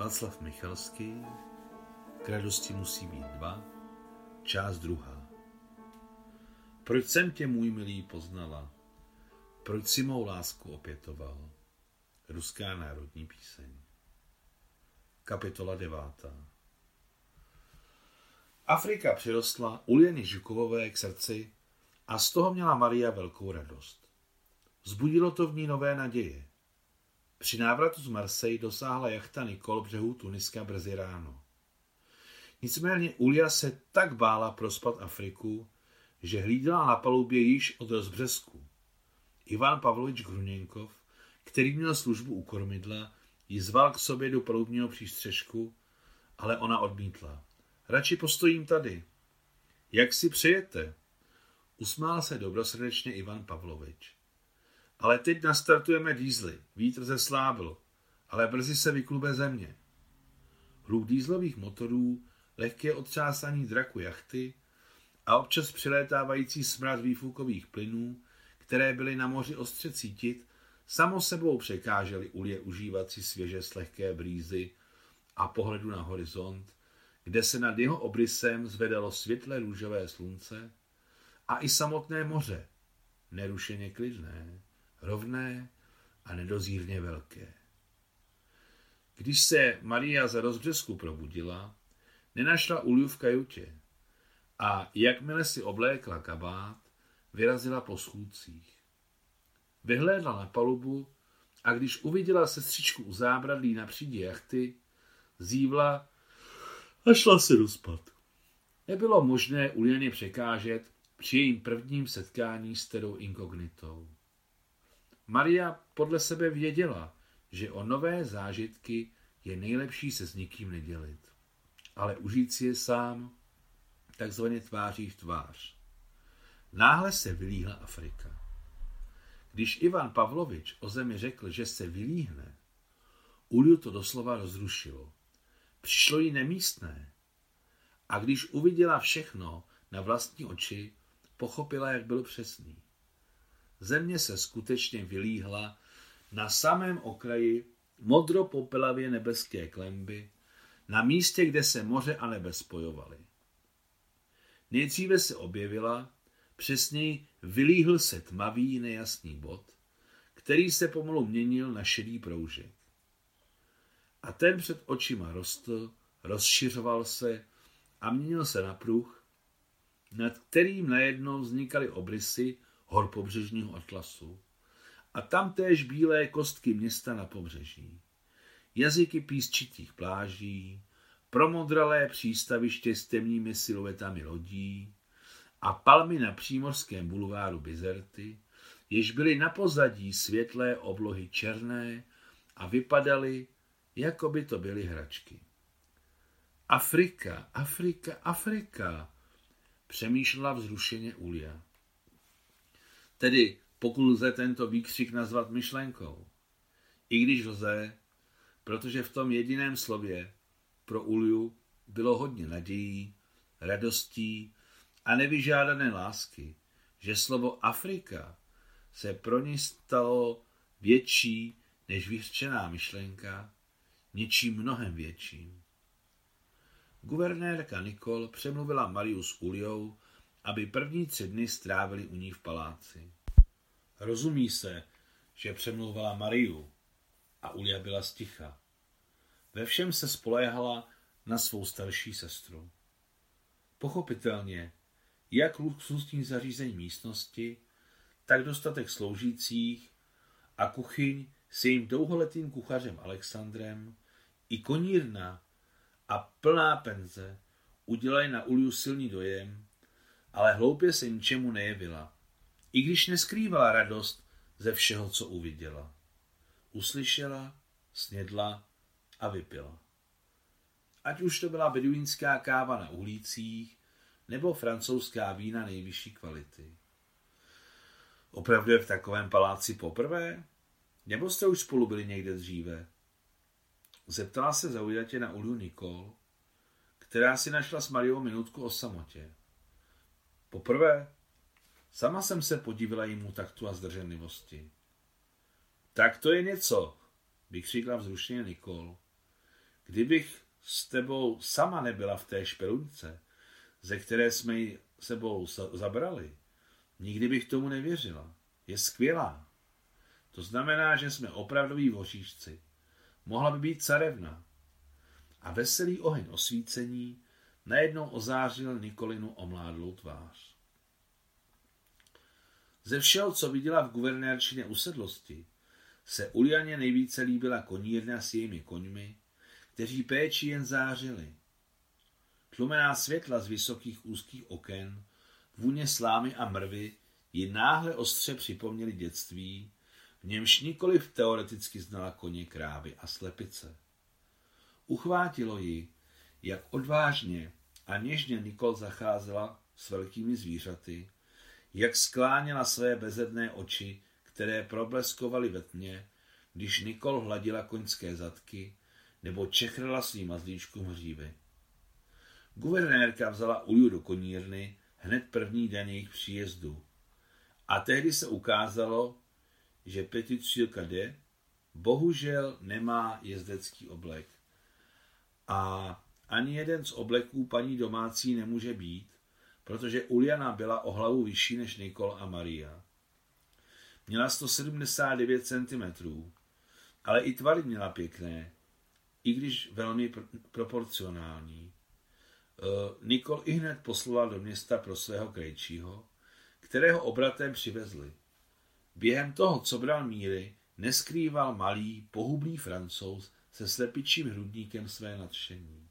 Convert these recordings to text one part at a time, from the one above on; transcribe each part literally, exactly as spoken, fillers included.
Václav Michalský, K radosti musí být dva, část druhá. Proč jsem tě, můj milý, poznala? Proč si mou lásku opětoval? Ruská národní píseň. Kapitola devátá. Afrika přirostla Uliany Žukovové k srdci a z toho měla Maria velkou radost. Vzbudilo to v ní nové naděje. Při návratu z Marseille dosáhla jachta Nikol břehů Tuniska brzy ráno. Nicméně Ulja se tak bála prospat Afriku, že hlídala na palubě již od rozbřesku. Ivan Pavlovič Gruněnkov, který měl službu u kormidla, ji zval k sobě do palubního přístřežku, ale ona odmítla. Radši postojím tady. Jak si přejete? Usmál se dobrosrdečně Ivan Pavlovič. Ale teď nastartujeme dýzly. Vítr zeslábil, ale brzy se vyklube země. Hluk dýzlových motorů, lehké otřásání draku jachty a občas přilétávající smrad výfukových plynů, které byly na moři ostře cítit, samo sebou překážely Ulje užívat si svěže slehké brýzy a pohledu na horizont, kde se nad jeho obrysem zvedalo světle růžové slunce a i samotné moře, nerušeně klidné, rovné a nedozírně velké. Když se Maria za rozbřesku probudila, nenašla Ulju v kajutě a jakmile si oblékla kabát, vyrazila po schůdcích. Vyhlédla na palubu a když uviděla sestřičku u zábradlí na přídi jachty, zívla a šla se rozpat. Nebylo možné Uliany překážet při jejím prvním setkání s terou inkognitou. Maria podle sebe věděla, že o nové zážitky je nejlepší se s nikým nedělit, ale užít si je sám, takzvaně tváří v tvář. Náhle se vylíhla Afrika. Když Ivan Pavlovič o zemi řekl, že se vylíhne, Ulju to doslova rozrušilo. Přišlo jí nemístné. A když uviděla všechno na vlastní oči, pochopila, jak bylo přesný. Země se skutečně vylíhla na samém okraji modro-popelavě nebeské klenby, na místě, kde se moře a nebe spojovaly. Nejdříve se objevila, přesněji vylíhl se tmavý nejasný bod, který se pomalu měnil na šedý proužek. A ten před očima rostl, rozšiřoval se a měnil se na pruh, nad kterým najednou vznikaly obrysy hor pobřežního atlasu a tamtéž bílé kostky města na pobřeží, jazyky písčitých pláží, promodralé přístaviště s temnými siluetami lodí a palmy na přímořském bulváru Bizerty, jež byly na pozadí světlé oblohy černé a vypadaly, jako by to byly hračky. Afrika, Afrika, Afrika, přemýšlela vzrušeně Ulja. Tedy pokud lze tento výkřik nazvat myšlenkou, i když lze, protože v tom jediném slově pro Ulju bylo hodně nadějí, radostí a nevyžádané lásky, že slovo Afrika se pro ní stalo větší než vyřčená myšlenka, něčím mnohem větším. Guvernérka Nikol přemluvila Mariu s Uljou, aby první tři dny strávili u ní v paláci. Rozumí se, že přemluvala Mariu a Ulja byla sticha. Ve všem se spoléhala na svou starší sestru. Pochopitelně, jak luxusní zařízení místnosti, tak dostatek sloužících a kuchyň s jejím dlouholetým kuchařem Alexandrem i konírna a plná penze udělají na Ulju silný dojem, ale hloupě se ničemu nejevila, i když neskrývala radost ze všeho, co uviděla. Uslyšela, snědla a vypila. Ať už to byla beduínská káva na uhlících nebo francouzská vína nejvyšší kvality. Opravdu je v takovém paláci poprvé? Nebo jste už spolu byli někde dříve? Zeptala se zaujatě na Ulju Nikol, která si našla s Mariou minutku o samotě. Poprvé, sama jsem se podivila jejímu taktu a zdrženlivosti. Tak to je něco, vykřikla vzrušeně Nikol. Kdybych s tebou sama nebyla v té špelunce, ze které jsme ji sebou zabrali, nikdy bych tomu nevěřila. Je skvělá. To znamená, že jsme opravdoví voříšci. Mohla by být carevna. A veselý oheň osvícení najednou ozářil Nikolinu omládlou tvář. Ze všeho, co viděla v guvernérčině usedlosti, se Ulianě nejvíce líbila konírna s jejími koňmi, kteří péči jen zářili. Tlumená světla z vysokých úzkých oken, vůně slámy a mrvy ji náhle ostře připomněly dětství, v němž nikoliv teoreticky znala koně, krávy a slepice. Uchvátilo ji, jak odvážně a něžně Nikol zacházela s velkými zvířaty, jak skláněla své bezedné oči, které probleskovaly ve tmě, když Nikol hladila koňské zadky nebo čechrala svým mazlíčkům hřívy. Guvernérka vzala Ulju do konírny hned první den jejich příjezdu. A tehdy se ukázalo, že Petit Cílka de bohužel nemá jezdecký oblek. A ani jeden z obleků paní domácí nemůže být, protože Uliana byla o hlavu vyšší než Nikol a Maria. Měla sto sedmdesát devět centimetrů, ale i tvary měla pěkné, i když velmi pr- proporcionální. E, Nikol ihned poslala do města pro svého krejčího, kterého obratem přivezli. Během toho, co bral míry, neskrýval malý, pohubný Francouz se slepičím hrudníkem své nadšení.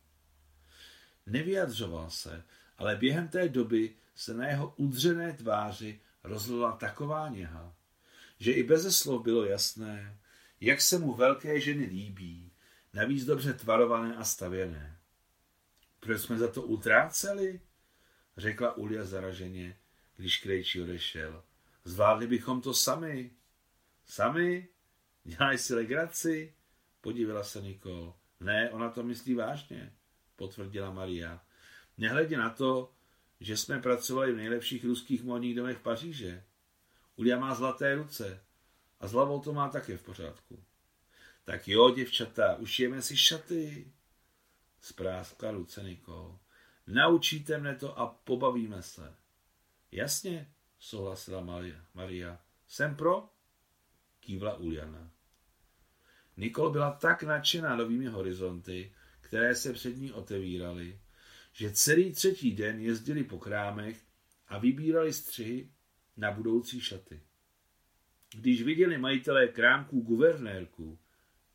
Nevyjadřoval se, ale během té doby se na jeho udřené tváři rozlila taková něha, že i beze slov bylo jasné, jak se mu velké ženy líbí, navíc dobře tvarované a stavěné. Proč jsme za to utráceli? Řekla Ulia zaraženě, když krejčí odešel. Zvládli bychom to sami. Sami? Dělaj si legraci? Podívala se Nikol. Ne, ona to myslí vážně, potvrdila Maria. Nehledě na to, že jsme pracovali v nejlepších ruských módních domech v Paříže. Ulia má zlaté ruce a s hlavou to má také v pořádku. Tak jo, děvčata, ušijeme si šaty, spráskla ruce Nikol. Naučíte mne to a pobavíme se. Jasně, souhlasila Maria. Maria. Jsem pro, kývla Uliana. Nikol byla tak nadšená novými horizonty, které se před ní otevíraly, že celý třetí den jezdili po krámech a vybírali střihy na budoucí šaty. Když viděli majitelé krámků guvernérku,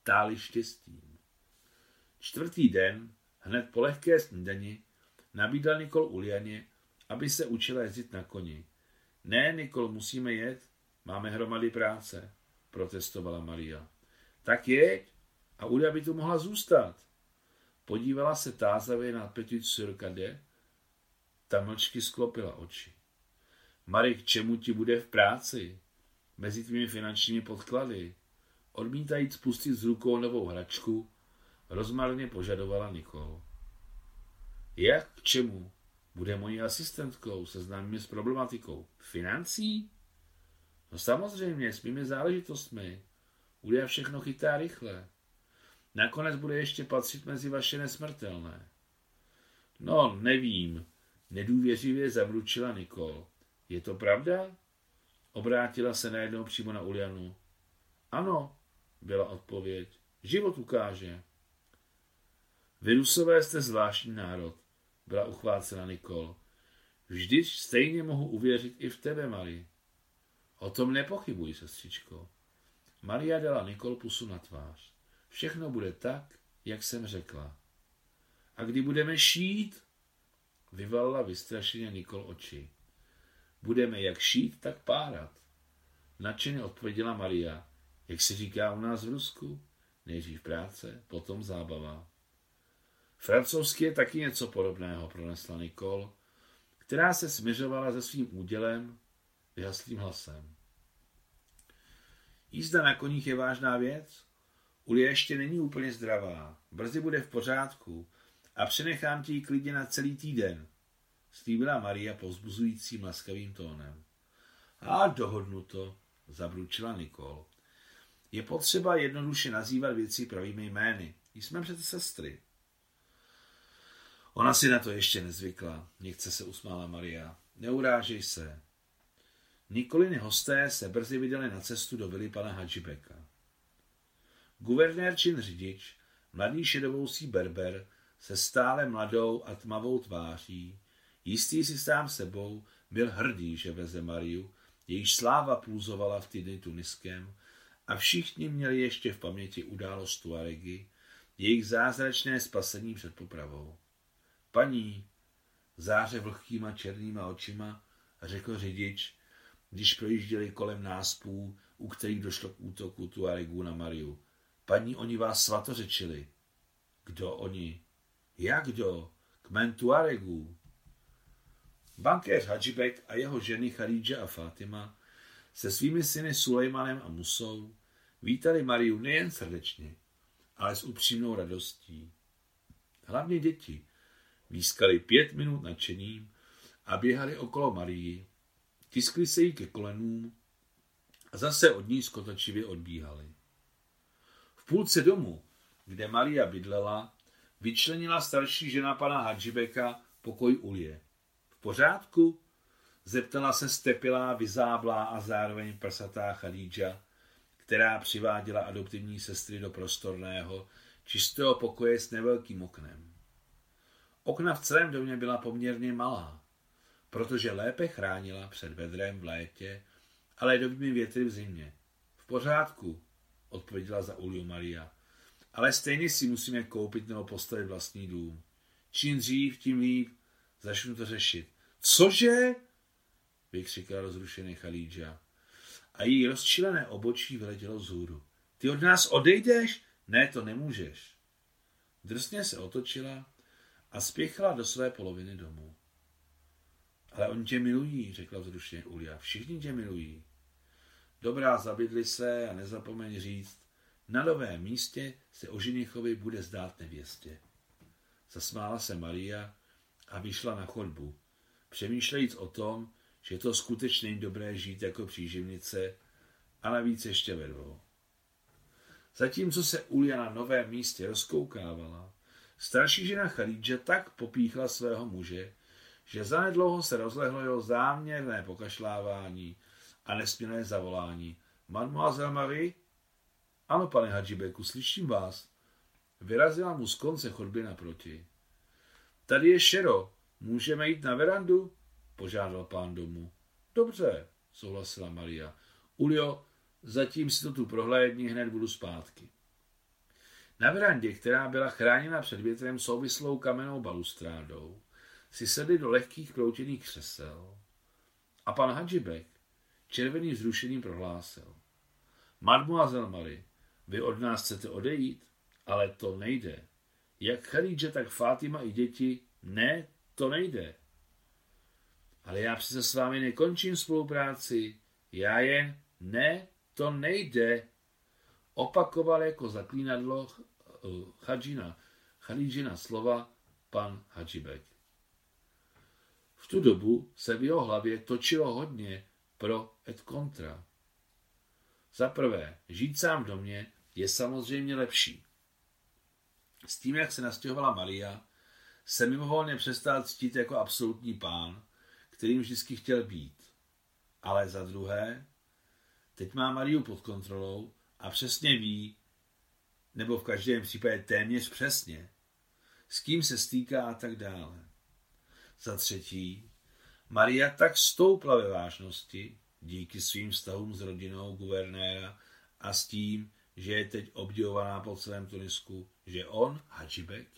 táli štěstím. Čtvrtý den, hned po lehké snídani, nabídla Nikol Ulianě, aby se učila jezdit na koni. Ne, Nikol, musíme jet, máme hromady práce, protestovala Maria. Tak jeď a Ulia by tu mohla zůstat. Podívala se tázavě na Petit Cílka de, ta mlčky sklopila oči. Mari, k čemu ti bude v práci? Mezi tvými finančními podklady, odmítajíc spustit z rukou novou hračku, rozmarně požadovala Nikol. Jak k čemu? Bude mojí asistentkou, seznámíme s problematikou. Financí? No samozřejmě, s mými záležitostmi. Ulia všechno chytá rychle. Nakonec bude ještě patřit mezi vaše nesmrtelné. No, nevím, nedůvěřivě zamručila Nikol. Je to pravda? Obrátila se najednou přímo na Ulianu. Ano, byla odpověď. Život ukáže. Vy Rusové jste zvláštní národ, byla uchvácena Nikol. Vždyť stejně mohu uvěřit i v tebe, Mari. O tom nepochybuj, sestřičko. Maria dala Nikol pusu na tvář. Všechno bude tak, jak jsem řekla. A kdy budeme šít? Vyvalila vystrašeně Nikol oči. Budeme jak šít, tak párat. Nadšeně odpověděla Maria. Jak se říká u nás v Rusku? Nejdřív práce, potom zábava. Francouzsky je taky něco podobného, pronesla Nikol, která se směřovala se svým údělem vyhaslým hlasem. Jízda na koních je vážná věc? Ulie ještě není úplně zdravá, brzy bude v pořádku a přenechám ti ji klidně na celý týden, slíbila Maria povzbuzujícím laskavým tónem. A dohodnuto, zabručila Nikol. Je potřeba jednoduše nazývat věci pravými jmény, Jsme přece sestry. Ona si na to ještě nezvykla, někce se usmála Maria. Neurážej se. Nikoliny hosté se brzy vydali na cestu do vily pana Hadžibeka. Guvernérčin řidič, mladý šedovousý berber, se stále mladou a tmavou tváří, jistý si sám sebou, byl hrdý, že veze Mariu, jejíž sláva pulzovala v týdny Tuniskem a všichni měli ještě v paměti událost Tuaregy, jejich zázračné spasení před popravou. Paní, záře vlhkýma černýma očima, řekl řidič, když projížděli kolem náspů, u kterých došlo k útoku Tuaregů na Mariu. Paní, oni vás svatořečili. Kdo oni? Jak kdo? Kmen Tuaregů. Bankéř Hadžibek a jeho ženy Khalidže a Fatima se svými syny Sulejmanem a Musou vítali Mariu nejen srdečně, ale s upřímnou radostí. Hlavně děti výskali pět minut nadšením a běhali okolo Marii, tiskli se jí ke kolenům a zase od ní skotačivě odbíhali. V půlce domu, kde Maria bydlela, vyčlenila starší žena pana Hadžibeka pokoj Ulje. V pořádku? Zeptala se stepilá, vyzáblá a zároveň prsatá Khalidža, která přiváděla adoptivní sestry do prostorného, čistého pokoje s nevelkým oknem. Okna v celém domě byla poměrně malá, protože lépe chránila před vedrem v létě a ledovými větry v zimě. V pořádku, odpověděla za Ulju Maria, ale stejně si musíme koupit nebo postavit vlastní dům. Čím dřív, tím líp, začnu to řešit. Cože? Vykřikla rozrušený Khalidža. A její rozčilené obočí vyletělo vzhůru. Ty od nás odejdeš? Ne, to nemůžeš. Drsně se otočila a spěchala do své poloviny domu. Ale oni tě milují, řekla vzrušeně Ulja. Všichni tě milují. Dobrá, zabydli se a nezapomeň říct, na novém místě se o ženichovi bude zdát nevěstě. Zasmála se Maria a vyšla na chodbu, přemýšlejíc o tom, že to skutečně není dobré žít jako příživnice a navíc ještě ve dvou. Zatímco se Ulja na novém místě rozkoukávala, starší žena Khalidža tak popíchla svého muže, že zanedlouho se rozlehlo jeho záměrné pokašlávání a nesmělé zavolání. Mademoiselle Marie? Ano, pane Hadžibeku, slyším vás. Vyrazila mu z konce chodby naproti. Tady je šero, můžeme jít na verandu? Požádal pán domu. Dobře, souhlasila Maria. Uljo, zatím si to tu prohlédni, hned budu zpátky. Na verandě, která byla chráněna před větrem souvislou kamennou balustrádou, si sedli do lehkých kroutěných křesel a pan Hadžibek červený vzrušením prohlásil. Mademoiselle Marie, vy od nás chcete odejít, ale to nejde. Jak Khalidže, tak Fatima i děti, ne, to nejde. Ale já přece s vámi nekončím spolupráci. Já jen, ne, to nejde. Opakoval jako zaklínadlo Hadžina, Khalidžina slova pan Hadžibek. V tu dobu se v jeho hlavě točilo hodně pro et contra. Za prvé, žít sám v domě je samozřejmě lepší. S tím, jak se nastěhovala Maria, se mimovolně přestal cítit jako absolutní pán, kterým vždycky chtěl být. Ale za druhé, teď má Mariu pod kontrolou a přesně ví, nebo v každém případě téměř přesně, s kým se stýká a tak dále. Za třetí, Maria tak stoupla ve vážnosti díky svým vztahům s rodinou guvernéra a s tím, že je teď obdivovaná po celém Tunisku, že on, Hadžibek,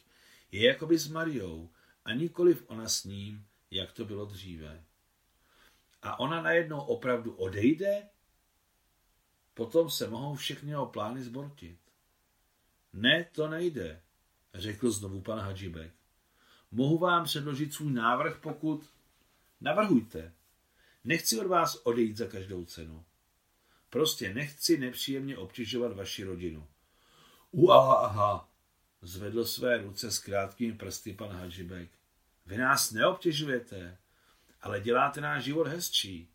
je jakoby s Mariou a nikoliv ona s ním, jak to bylo dříve. A ona najednou opravdu odejde? Potom se mohou všechny jeho plány zbortit. Ne, to nejde, řekl znovu pan Hadžibek. Mohu vám předložit svůj návrh, pokud... Navrhujte. Nechci od vás odejít za každou cenu. Prostě nechci nepříjemně obtěžovat vaši rodinu. Uaha, aha, zvedl své ruce s krátkými prsty pan Hadžibek. Vy nás neobtěžujete, ale děláte náš život hezčí.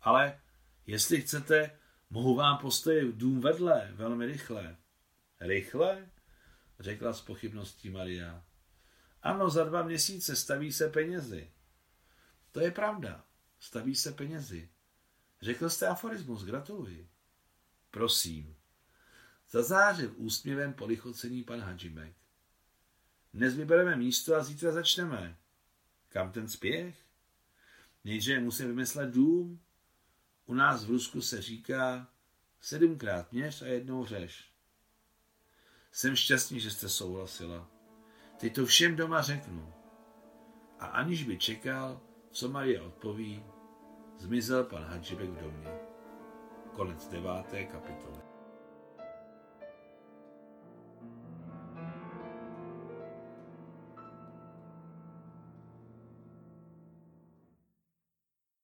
Ale jestli chcete, mohu vám postavit dům vedle velmi rychle. Rychle? řekla s pochybností Maria. Ano, za dva měsíce staví se penězi. To je pravda, staví se penězi. Řekl jste aforismus, gratuluji. Prosím. Zazářil úsměvem po lichocení pan Hadžibek. Dnes vybereme místo a zítra začneme. Kam ten spěch? Nejdříve musím vymyslet dům. U nás v Rusku se říká sedmkrát měř a jednou řeš. Jsem šťastný, že jste souhlasila. Teď to všem doma řeknu. A aniž by čekal, co Marie odpoví, zmizel pan Hadžibek v domě. Konec deváté kapitoly.